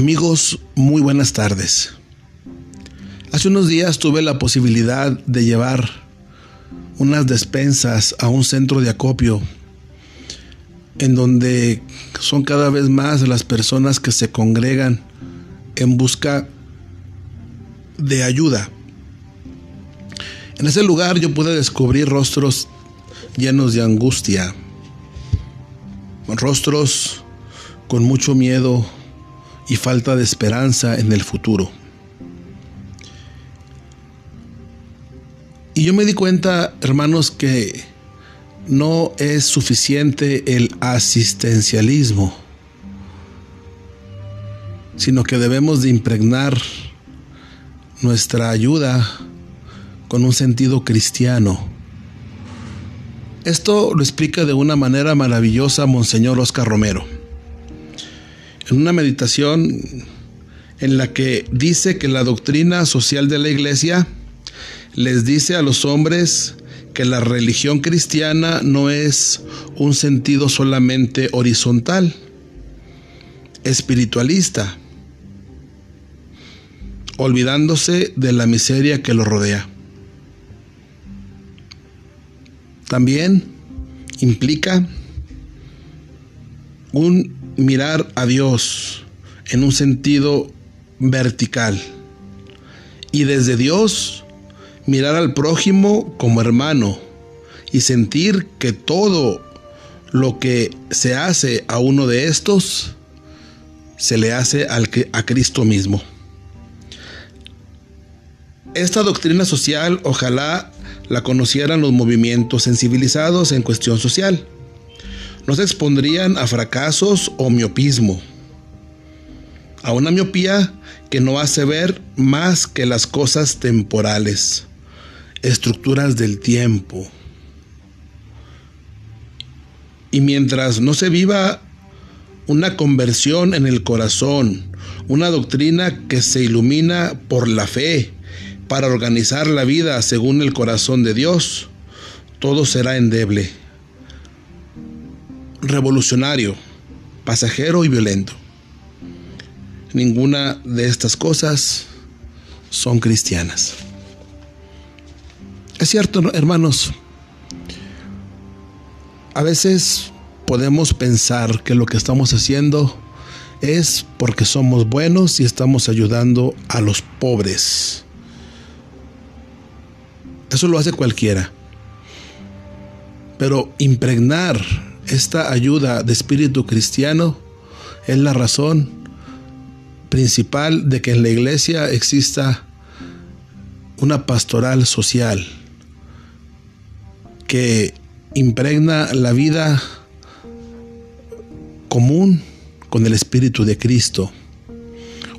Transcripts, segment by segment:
Amigos, muy buenas tardes. Hace unos días tuve la posibilidad de llevar unas despensas a un centro de acopio en donde son cada vez más las personas que se congregan en busca de ayuda. En ese lugar yo pude descubrir rostros llenos de angustia, rostros con mucho miedo y falta de esperanza en el futuro. Y yo me di cuenta, hermanos, que no es suficiente el asistencialismo, sino que debemos de impregnar nuestra ayuda con un sentido cristiano. Esto lo explica de una manera maravillosa Monseñor Oscar Romero, en una meditación en la que dice que la doctrina social de la Iglesia les dice a los hombres que la religión cristiana no es un sentido solamente horizontal, espiritualista, olvidándose de la miseria que lo rodea. También implica un mirar a Dios en un sentido vertical y desde Dios mirar al prójimo como hermano y sentir que todo lo que se hace a uno de estos se le hace a Cristo mismo. Esta doctrina social ojalá la conocieran los movimientos sensibilizados en cuestión social. No se expondrían a fracasos o miopismo, a una miopía que no hace ver más que las cosas temporales, estructuras del tiempo. Y mientras no se viva una conversión en el corazón, una doctrina que se ilumina por la fe, para organizar la vida según el corazón de Dios, todo será endeble, revolucionario, pasajero y violento. Ninguna de estas cosas son cristianas. Es cierto, hermanos, a veces podemos pensar que lo que estamos haciendo es porque somos buenos y estamos ayudando a los pobres. Eso lo hace cualquiera. Pero impregnar esta ayuda de espíritu cristiano es la razón principal de que en la iglesia exista una pastoral social que impregna la vida común con el espíritu de Cristo.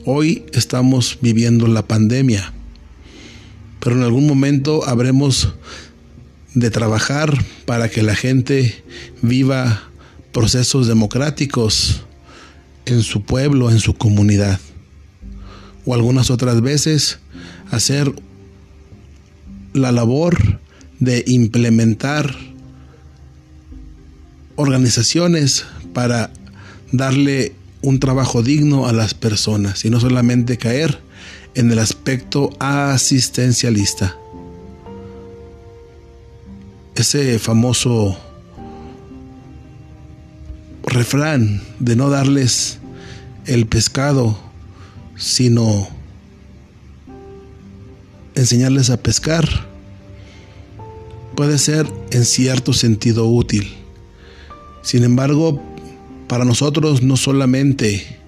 Hoy estamos viviendo la pandemia, pero en algún momento habremos de trabajar para que la gente viva procesos democráticos en su pueblo, en su comunidad. O algunas otras veces hacer la labor de implementar organizaciones para darle un trabajo digno a las personas y no solamente caer en el aspecto asistencialista. Ese famoso refrán de no darles el pescado, sino enseñarles a pescar, puede ser en cierto sentido útil. Sin embargo, para nosotros no solamente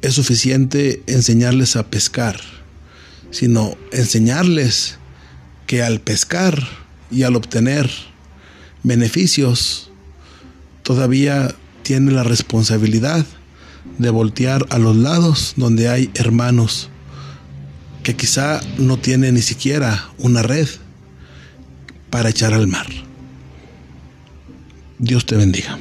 es suficiente enseñarles a pescar, sino enseñarles que al pescar y al obtener beneficios, todavía tiene la responsabilidad de voltear a los lados donde hay hermanos que quizá no tienen ni siquiera una red para echar al mar. Dios te bendiga.